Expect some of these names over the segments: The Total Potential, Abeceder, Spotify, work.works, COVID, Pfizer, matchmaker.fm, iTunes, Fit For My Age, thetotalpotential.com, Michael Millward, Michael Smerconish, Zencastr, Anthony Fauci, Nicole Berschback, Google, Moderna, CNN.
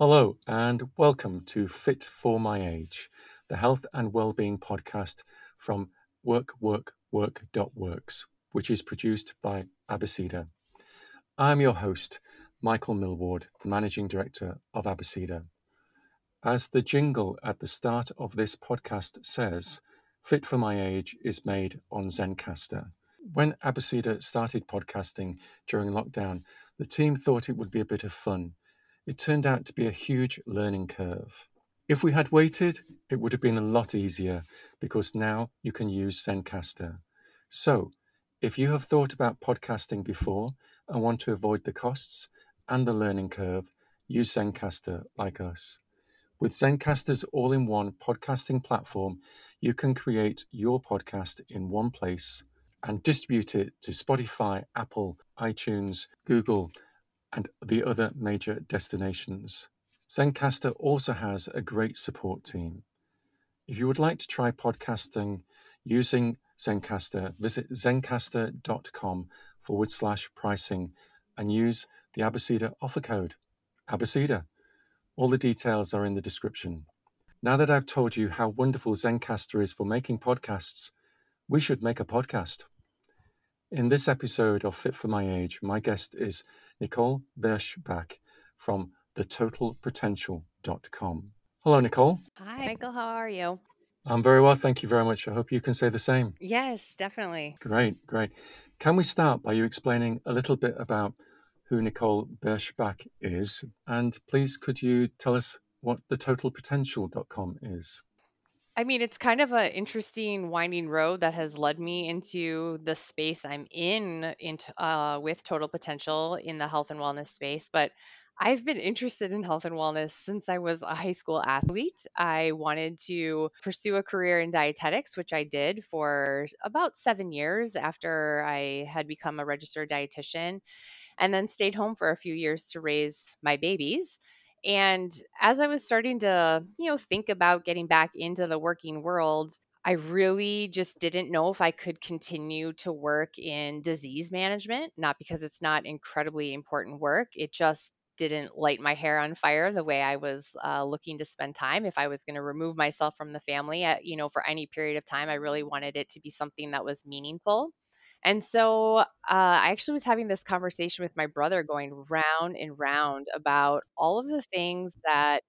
Hello and welcome to Fit For My Age, the health and well-being podcast from work.works, which is produced by Abeceder. I'm your host, Michael Millward, Managing Director of Abeceder. As the jingle at the start of this podcast says, Fit For My Age is made on Zencastr. When Abeceder started podcasting during lockdown, the team thought it would be a bit of fun. It turned out to be a huge learning curve. If we had waited, it would have been a lot easier because now you can use Zencastr. So, if you have thought about podcasting before and want to avoid the costs and the learning curve, use Zencastr like us. With Zencastr's all-in-one podcasting platform, you can create your podcast in one place and distribute it to Spotify, Apple, iTunes, Google, and the other major destinations. Zencastr also has a great support team. If you would like to try podcasting using Zencastr, visit zencastr.com/pricing and use the Abeceder offer code, Abeceder. All the details are in the description. Now that I've told you how wonderful Zencastr is for making podcasts, we should make a podcast. In this episode of Fit For My Age, my guest is Nicole Berschback from thetotalpotential.com. Hello, Nicole. Hi, Michael. How are you? I'm very well. Thank you very much. I hope you can say the same. Yes, definitely. Great. Can we start by you explaining a little bit about who Nicole Berschback is? And please, could you tell us what thetotalpotential.com is? I mean, it's kind of an interesting winding road that has led me into the space I'm with Total Potential in the health and wellness space. But I've been interested in health and wellness since I was a high school athlete. I wanted to pursue a career in dietetics, which I did for about 7 years after I had become a registered dietitian, and then stayed home for a few years to raise my babies. And as I was starting to, think about getting back into the working world, I really just didn't know if I could continue to work in disease management, not because it's not incredibly important work. It just didn't light my hair on fire the way I was looking to spend time. If I was going to remove myself from the family, for any period of time, I really wanted it to be something that was meaningful. And so I actually was having this conversation with my brother going round and round about all of the things that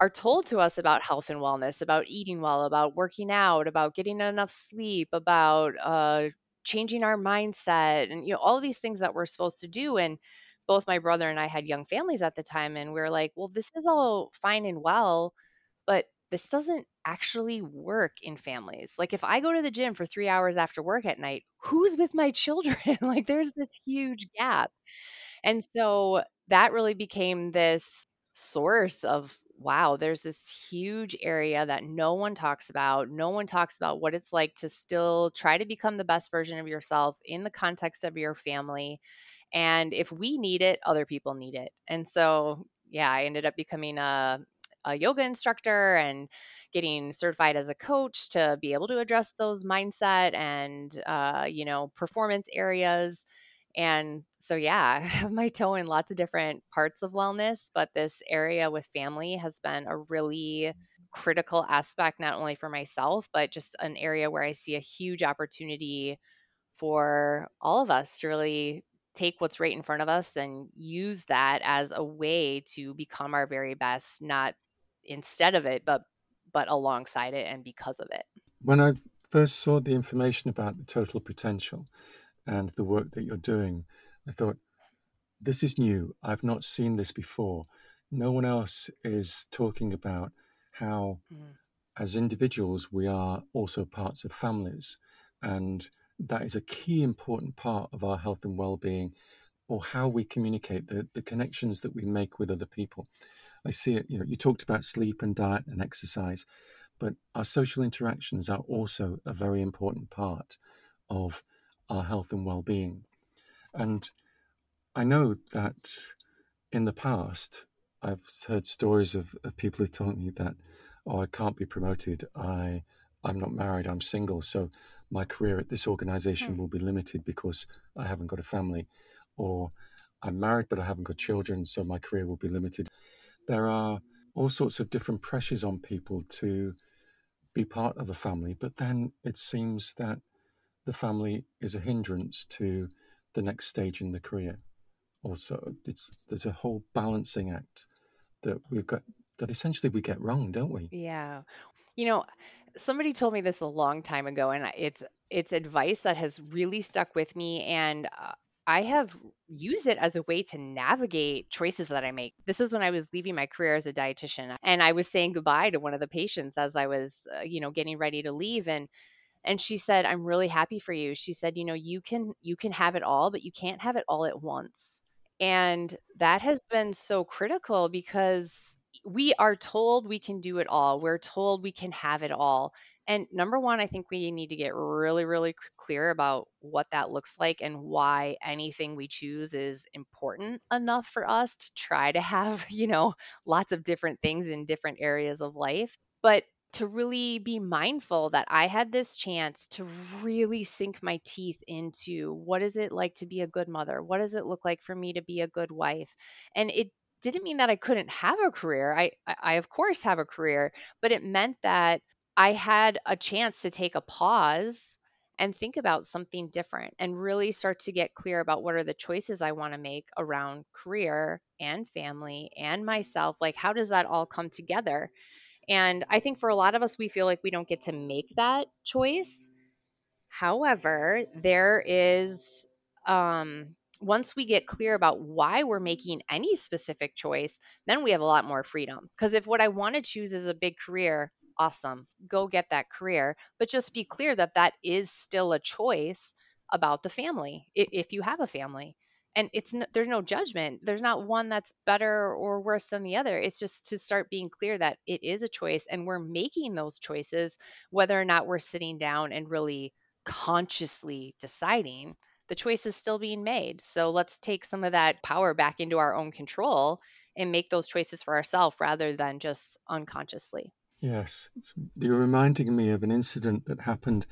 are told to us about health and wellness, about eating well, about working out, about getting enough sleep, about changing our mindset, and all of these things that we're supposed to do. And both my brother and I had young families at the time, and we were like, well, this is all fine and well, but this doesn't actually work in families. Like if I go to the gym for 3 hours after work at night, who's with my children? Like there's this huge gap. And so that really became this source of, wow, there's this huge area that no one talks about. No one talks about what it's like to still try to become the best version of yourself in the context of your family. And if we need it, other people need it. And so, yeah, I ended up becoming a yoga instructor and getting certified as a coach to be able to address those mindset and, performance areas. And so, yeah, I have my toe in lots of different parts of wellness, but this area with family has been a really critical aspect, not only for myself, but just an area where I see a huge opportunity for all of us to really take what's right in front of us and use that as a way to become our very best, not instead of it, but alongside it and because of it. When I first saw the information about the Total Potential and the work that you're doing, I thought, this is new. I've not seen this before. No one else is talking about how, as individuals, we are also parts of families. And that is a key important part of our health and well-being, or how we communicate, the connections that we make with other people. I see it, you talked about sleep and diet and exercise, but our social interactions are also a very important part of our health and well-being. And I know that in the past, I've heard stories of people who told me that, oh, I can't be promoted, I'm not married, I'm single, so my career at this organization will be limited because I haven't got a family. Or I'm married, but I haven't got children, so my career will be limited. there are all sorts of different pressures on people to be part of a family, but then it seems that the family is a hindrance to the next stage in the career. Also, there's a whole balancing act that we've got, that essentially we get wrong, don't we? Yeah. You know, somebody told me this a long time ago, and it's advice that has really stuck with me, and I have used it as a way to navigate choices that I make. This was when I was leaving my career as a dietitian, and I was saying goodbye to one of the patients as I was, getting ready to leave, and she said, "I'm really happy for you." She said, you can have it all, but you can't have it all at once. And that has been so critical, because we are told we can do it all. We're told we can have it all. And number one, I think we need to get really, really clear about what that looks like and why anything we choose is important enough for us to try to have, lots of different things in different areas of life. But to really be mindful that I had this chance to really sink my teeth into, what is it like to be a good mother? What does it look like for me to be a good wife? And it didn't mean that I couldn't have a career. I of course have a career, but it meant that I had a chance to take a pause and think about something different and really start to get clear about what are the choices I want to make around career and family and myself. Like, how does that all come together? And I think for a lot of us, we feel like we don't get to make that choice. However, there is, once we get clear about why we're making any specific choice, then we have a lot more freedom. Because if what I want to choose is a big career, awesome, go get that career. But just be clear that that is still a choice about the family, if you have a family. And there's no judgment. There's not one that's better or worse than the other. It's just to start being clear that it is a choice, and we're making those choices, whether or not we're sitting down and really consciously deciding. The choice is still being made. So let's take some of that power back into our own control and make those choices for ourselves rather than just unconsciously. Yes. You're reminding me of an incident that happened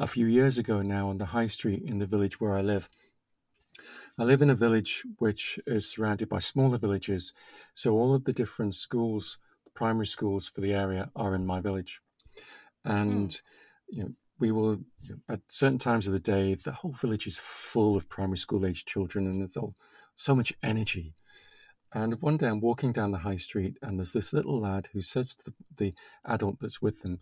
a few years ago now on the high street in the village where I live. I live in a village which is surrounded by smaller villages. So all of the different schools, primary schools for the area, are in my village. And, we will, at certain times of the day, the whole village is full of primary school age children, and there's so much energy. And one day I'm walking down the high street, and there's this little lad who says to the adult that's with them,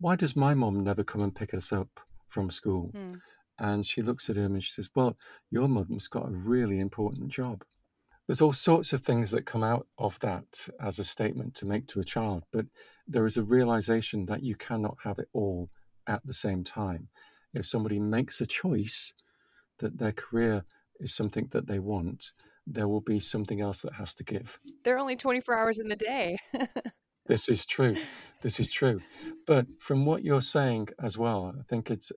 "Why does my mom never come and pick us up from school?" Mm. And she looks at him and she says, "Well, your mum's got a really important job." There's all sorts of things that come out of that as a statement to make to a child, but there is a realization that you cannot have it all at the same time. If somebody makes a choice that their career is something that they want, there will be something else that has to give. There are only 24 hours in the day. This is true. But from what you're saying as well, I think it's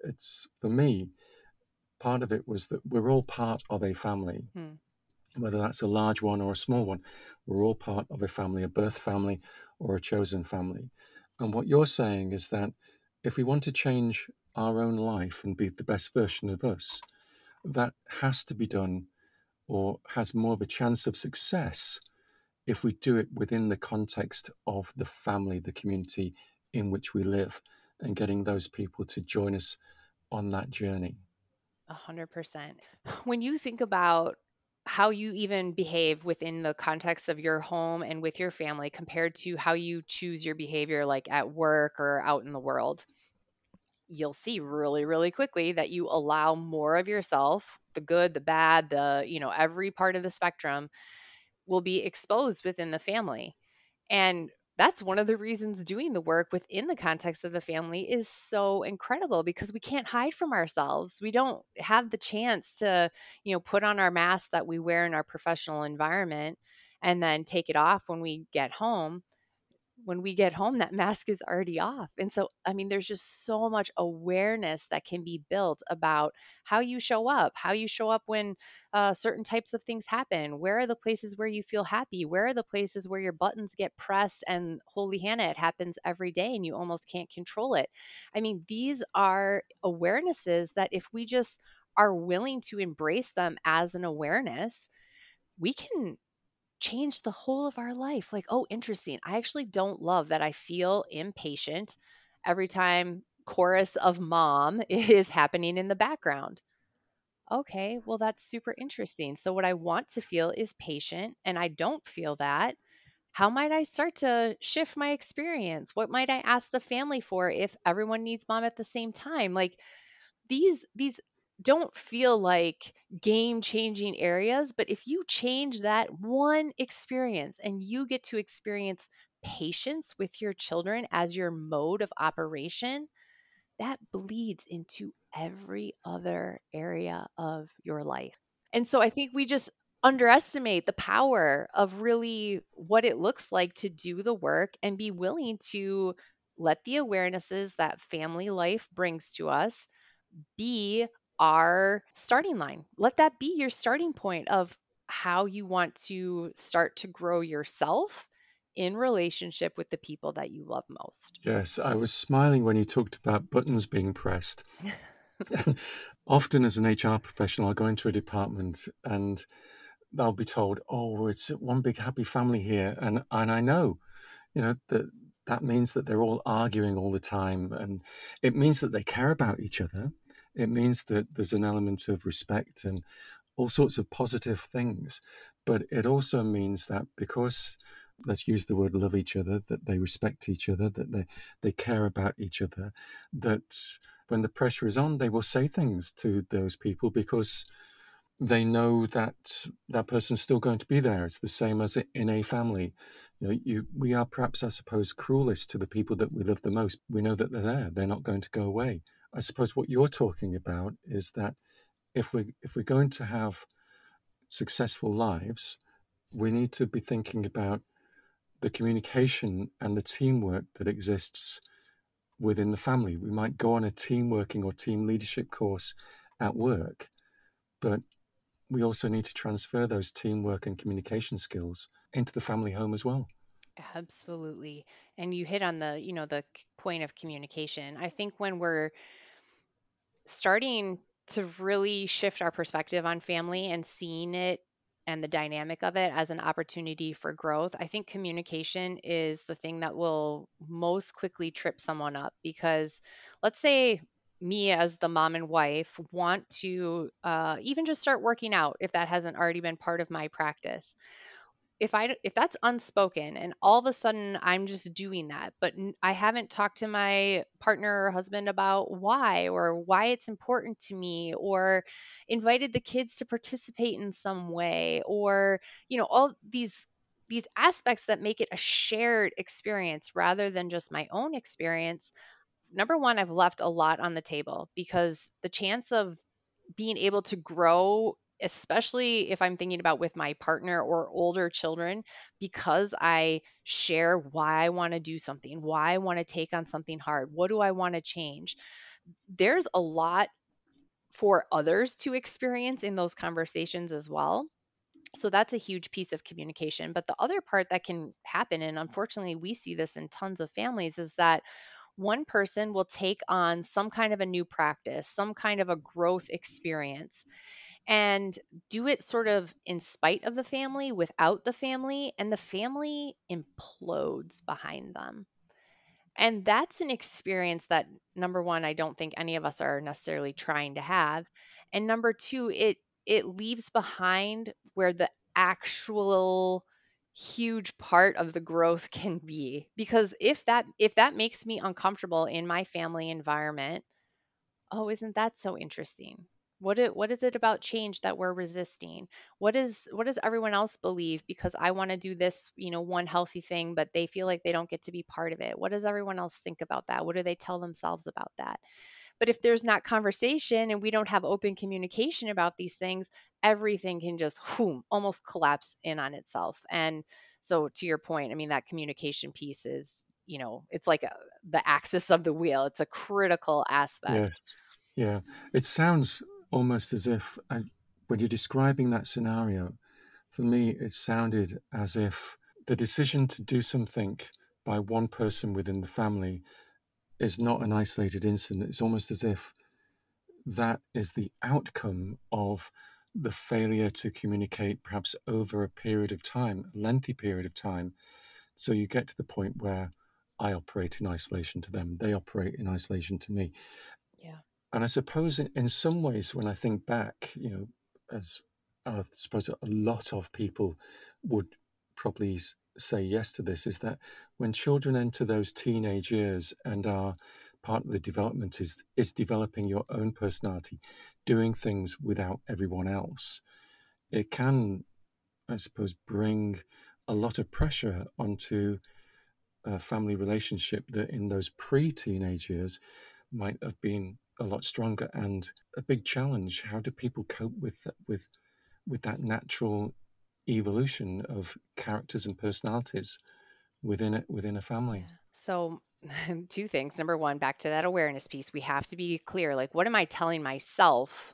for me, part of it was that we're all part of a family, whether that's a large one or a small one. We're all part of a family, a birth family or a chosen family. And what you're saying is that if we want to change our own life and be the best version of us, that has to be done or has more of a chance of success if we do it within the context of the family, the community in which we live, and getting those people to join us on that journey. 100%. When you think about how you even behave within the context of your home and with your family compared to how you choose your behavior, like at work or out in the world, you'll see really, really quickly that you allow more of yourself, the good, the bad, the, every part of the spectrum will be exposed within the family. And that's one of the reasons doing the work within the context of the family is so incredible, because we can't hide from ourselves. We don't have the chance to, put on our mask that we wear in our professional environment and then take it off when we get home. When we get home, that mask is already off. And so, there's just so much awareness that can be built about how you show up when certain types of things happen. Where are the places where you feel happy? Where are the places where your buttons get pressed? And holy Hannah, it happens every day and you almost can't control it. These are awarenesses that if we just are willing to embrace them as an awareness, we can changed the whole of our life. Like, oh, interesting. I actually don't love that I feel impatient every time chorus of mom is happening in the background. Okay, well, that's super interesting. So what I want to feel is patient, and I don't feel that. How might I start to shift my experience? What might I ask the family for if everyone needs mom at the same time? Like, these don't feel like game-changing areas, but if you change that one experience and you get to experience patience with your children as your mode of operation, that bleeds into every other area of your life. And so I think we just underestimate the power of really what it looks like to do the work and be willing to let the awarenesses that family life brings to us be our starting line. Let that be your starting point of how you want to start to grow yourself in relationship with the people that you love most. Yes, I was smiling when you talked about buttons being pressed. Often as an HR professional, I'll go into a department and I'll be told, oh, it's one big happy family here. And I know, you know, that means that they're all arguing all the time. And it means that they care about each other. It means that there's an element of respect and all sorts of positive things. But it also means that because, let's use the word love each other, that they respect each other, that they care about each other, that when the pressure is on, they will say things to those people because they know that that person's still going to be there. It's the same as in a family. You know, we are perhaps, I suppose, cruelest to the people that we love the most. We know that they're there. They're not going to go away. I suppose what you're talking about is that if we're going to have successful lives, we need to be thinking about the communication and the teamwork that exists within the family. We might go on a team working or team leadership course at work, but we also need to transfer those teamwork and communication skills into the family home as well. Absolutely. And you hit on the point of communication. I think when we're starting to really shift our perspective on family and seeing it and the dynamic of it as an opportunity for growth, I think communication is the thing that will most quickly trip someone up. Because let's say me as the mom and wife want to even just start working out, if that hasn't already been part of my practice. If that's unspoken and all of a sudden I'm just doing that, but I haven't talked to my partner or husband about why it's important to me, or invited the kids to participate in some way, or, you know, all these aspects that make it a shared experience rather than just my own experience. Number one, I've left a lot on the table, because the chance of being able to grow, especially if I'm thinking about with my partner or older children, because I share why I want to do something, why I want to take on something hard, what do I want to change. There's a lot for others to experience in those conversations as well. So that's a huge piece of communication. But the other part that can happen, and unfortunately we see this in tons of families, is that one person will take on some kind of a new practice, some kind of a growth experience, and do it sort of in spite of the family, without the family, and the family implodes behind them. And that's an experience that, number one, I don't think any of us are necessarily trying to have. And number two, it leaves behind where the actual huge part of the growth can be. Because if that makes me uncomfortable in my family environment, oh, isn't that so interesting? What is it about change that we're resisting? What does everyone else believe because I want to do this, one healthy thing, but they feel like they don't get to be part of it? What does everyone else think about that? What do they tell themselves about that? But if there's not conversation and we don't have open communication about these things, everything can just almost collapse in on itself. And so to your point, I mean, that communication piece is, it's like the axis of the wheel. It's a critical aspect. Yes. Yeah. It sounds almost as if, when you're describing that scenario, for me, it sounded as if the decision to do something by one person within the family is not an isolated incident. It's almost as if that is the outcome of the failure to communicate perhaps over a period of time, a lengthy period of time. So you get to the point where I operate in isolation to them. They operate in isolation to me. Yeah. And I suppose in some ways, when I think back, you know, as I suppose a lot of people would probably say yes to this, is that when children enter those teenage years and are part of the development is developing your own personality, doing things without everyone else, it can, I suppose, bring a lot of pressure onto a family relationship that in those pre-teenage years might have been a lot stronger and a big challenge. How do people cope with that natural evolution of characters and personalities within a family? So two things. Number one, back to that awareness piece, we have to be clear, like, what am I telling myself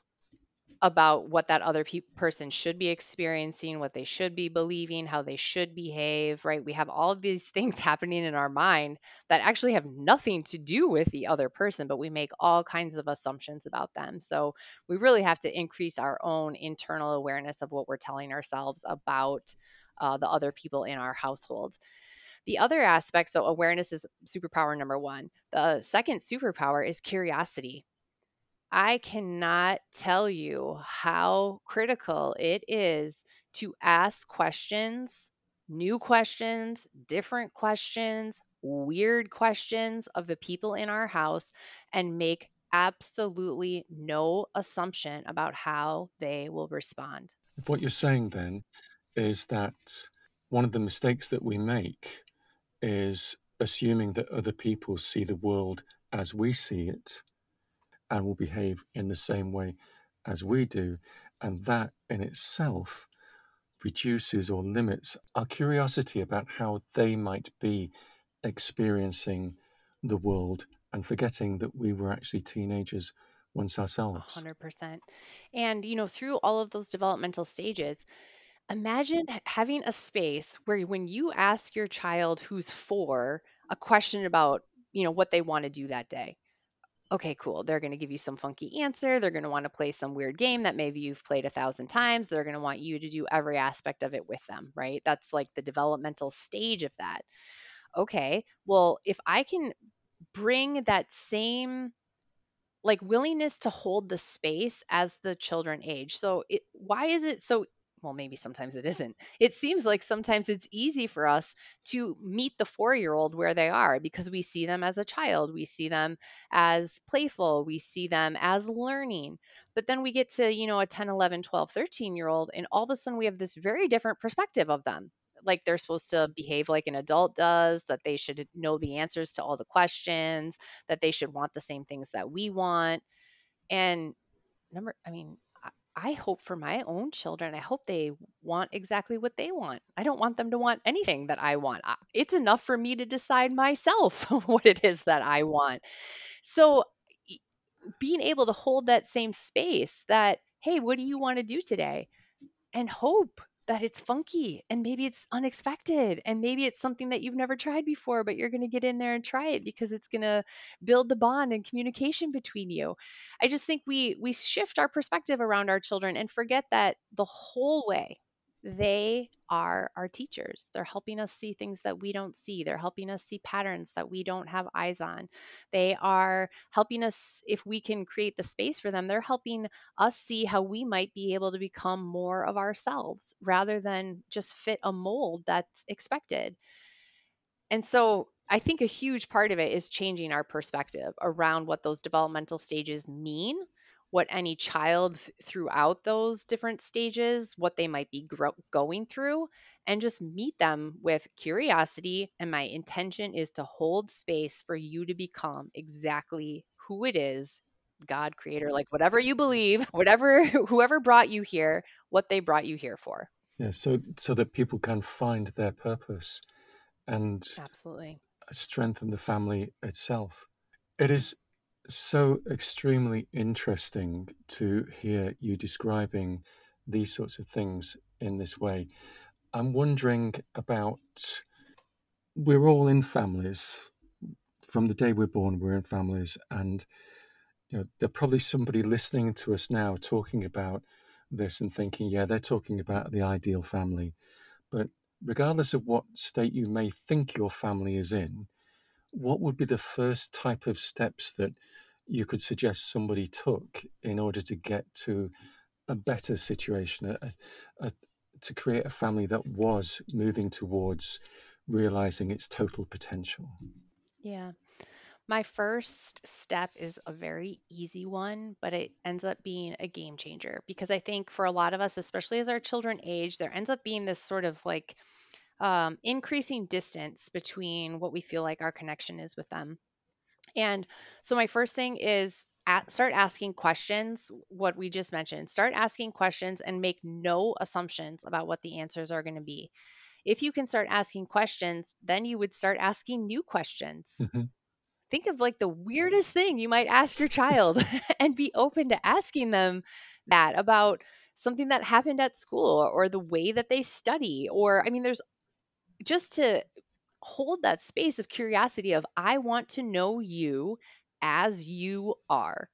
about what that other person should be experiencing, what they should be believing, how they should behave, right? We have all of these things happening in our mind that actually have nothing to do with the other person, but we make all kinds of assumptions about them. So we really have to increase our own internal awareness of what we're telling ourselves about the other people in our household. The other aspect, so awareness is superpower number one. The second superpower is curiosity. I cannot tell you how critical it is to ask questions, new questions, different questions, weird questions of the people in our house, and make absolutely no assumption about how they will respond. If what you're saying then is that one of the mistakes that we make is assuming that other people see the world as we see it and will behave in the same way as we do. And that in itself reduces or limits our curiosity about how they might be experiencing the world and forgetting that we were actually teenagers once ourselves. 100%. And, you know, through all of those developmental stages, imagine having a space where when you ask your child who's 4 a question about, you know, what they want to do that day. Okay, cool. They're going to give you some funky answer. They're going to want to play some weird game that maybe you've played 1,000 times. They're going to want you to do every aspect of it with them, right? That's like the developmental stage of that. Okay, well, if I can bring that same like willingness to hold the space as the children age. So why is it so? Well, maybe sometimes it isn't. It seems like sometimes it's easy for us to meet the 4-year-old where they are because we see them as a child. We see them as playful. We see them as learning. But then we get to, you know, a 10, 11, 12, 13-year-old, and all of a sudden we have this very different perspective of them. Like they're supposed to behave like an adult does, that they should know the answers to all the questions, that they should want the same things that we want. And I hope for my own children, I hope they want exactly what they want. I don't want them to want anything that I want. It's enough for me to decide myself what it is that I want. So being able to hold that same space that, hey, what do you want to do today? And hope that it's funky and maybe it's unexpected and maybe it's something that you've never tried before, but you're going to get in there and try it because it's going to build the bond and communication between you. I just think we shift our perspective around our children and forget that the whole way they are our teachers. They're helping us see things that we don't see. They're helping us see patterns that we don't have eyes on. They are helping us, if we can create the space for them, they're helping us see how we might be able to become more of ourselves rather than just fit a mold that's expected. And so I think a huge part of it is changing our perspective around what those developmental stages mean, what any child throughout those different stages, what they might be going through, and just meet them with curiosity. And my intention is to hold space for you to become exactly who it is, God, creator, like whatever you believe, whatever, whoever brought you here, what they brought you here for. Yeah. So that people can find their purpose and absolutely strengthen the family itself. It is so extremely interesting to hear you describing these sorts of things in this way. I'm wondering about, we're all in families. From the day we're born, we're in families. And you know, there's probably somebody listening to us now talking about this and thinking, yeah, they're talking about the ideal family. But regardless of what state you may think your family is in, what would be the first type of steps that you could suggest somebody took in order to get to a better situation, to create a family that was moving towards realizing its total potential? Yeah. My first step is a very easy one, but it ends up being a game changer, because I think for a lot of us, especially as our children age, there ends up being this sort of like increasing distance between what we feel like our connection is with them. And so my first thing is start asking questions, what we just mentioned. Start asking questions and make no assumptions about what the answers are going to be. If you can start asking questions, then you would start asking new questions. Mm-hmm. Think of like the weirdest thing you might ask your child and be open to asking them that about something that happened at school or the way that they study. Or, I mean, there's just to hold that space of curiosity of, I want to know you as you are,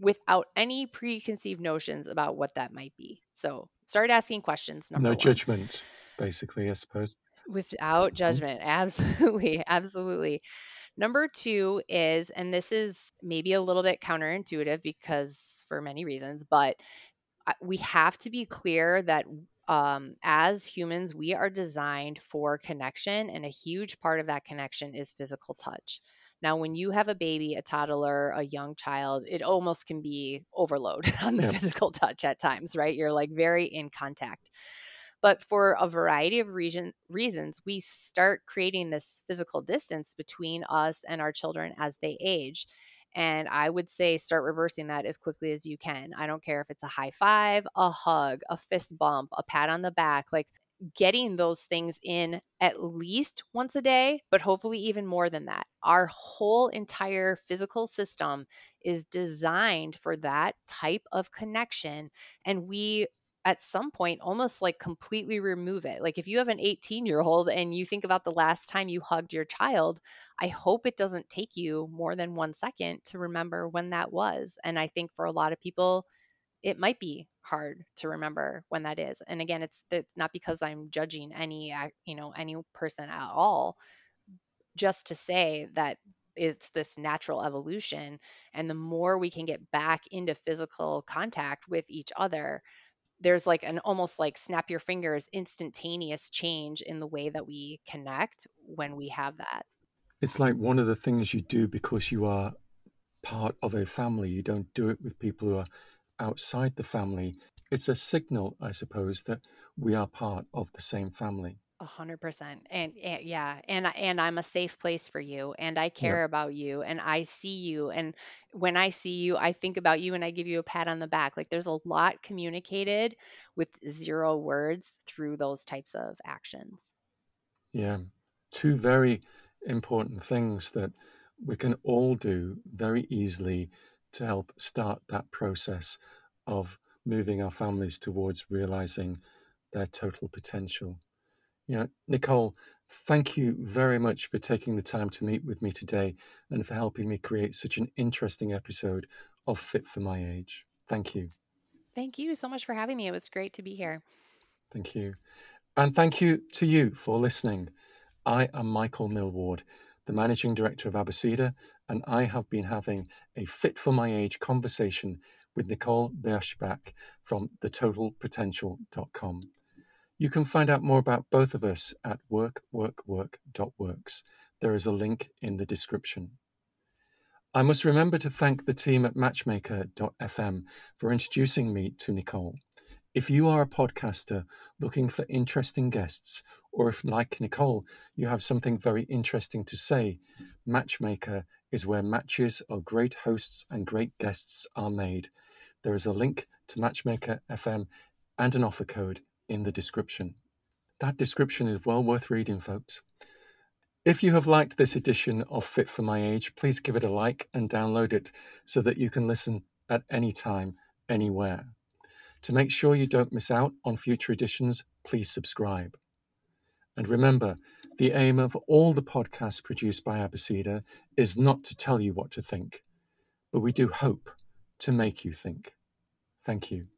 without any preconceived notions about what that might be. So start asking questions. No judgment, basically, I suppose. Without judgment. Absolutely. Absolutely. Number two is, and this is maybe a little bit counterintuitive because for many reasons, but we have to be clear that as humans, we are designed for connection, and a huge part of that connection is physical touch. Now, when you have a baby, a toddler, a young child, it almost can be overload on the physical touch at times, right? You're like very in contact. But for a variety of reasons, we start creating this physical distance between us and our children as they age. And I would say start reversing that as quickly as you can. I don't care if it's a high five, a hug, a fist bump, a pat on the back, like getting those things in at least once a day, but hopefully even more than that. Our whole entire physical system is designed for that type of connection. And we at some point almost like completely remove it. Like if you have an 18-year-old and you think about the last time you hugged your child, I hope it doesn't take you more than 1 second to remember when that was. And I think for a lot of people, it might be hard to remember when that is. And again, it's not because I'm judging any person at all, just to say that it's this natural evolution. And the more we can get back into physical contact with each other, there's like an almost like snap your fingers, instantaneous change in the way that we connect when we have that. It's like one of the things you do because you are part of a family. You don't do it with people who are outside the family. It's a signal, I suppose, that we are part of the same family. 100%. And yeah. And I'm a safe place for you, and I care about you, and I see you. And when I see you, I think about you and I give you a pat on the back. Like there's a lot communicated with zero words through those types of actions. Yeah. Two very important things that we can all do very easily to help start that process of moving our families towards realizing their total potential. You know, Nicole, thank you very much for taking the time to meet with me today and for helping me create such an interesting episode of Fit For My Age. Thank you. Thank you so much for having me. It was great to be here. Thank you. And thank you to you for listening. I am Michael Millward, the Managing Director of Abeceder, and I have been having a Fit For My Age conversation with Nicole Berschback from thetotalpotential.com. You can find out more about both of us at workworkwork.works. There is a link in the description. I must remember to thank the team at matchmaker.fm for introducing me to Nicole. If you are a podcaster looking for interesting guests, or if, like Nicole, you have something very interesting to say, Matchmaker is where matches of great hosts and great guests are made. There is a link to Matchmaker FM and an offer code in the description. That description is well worth reading, folks. If you have liked this edition of Fit For My Age, please give it a like and download it so that you can listen at any time, anywhere. To make sure you don't miss out on future editions, please subscribe. And remember, the aim of all the podcasts produced by Abeceder is not to tell you what to think, but we do hope to make you think. Thank you.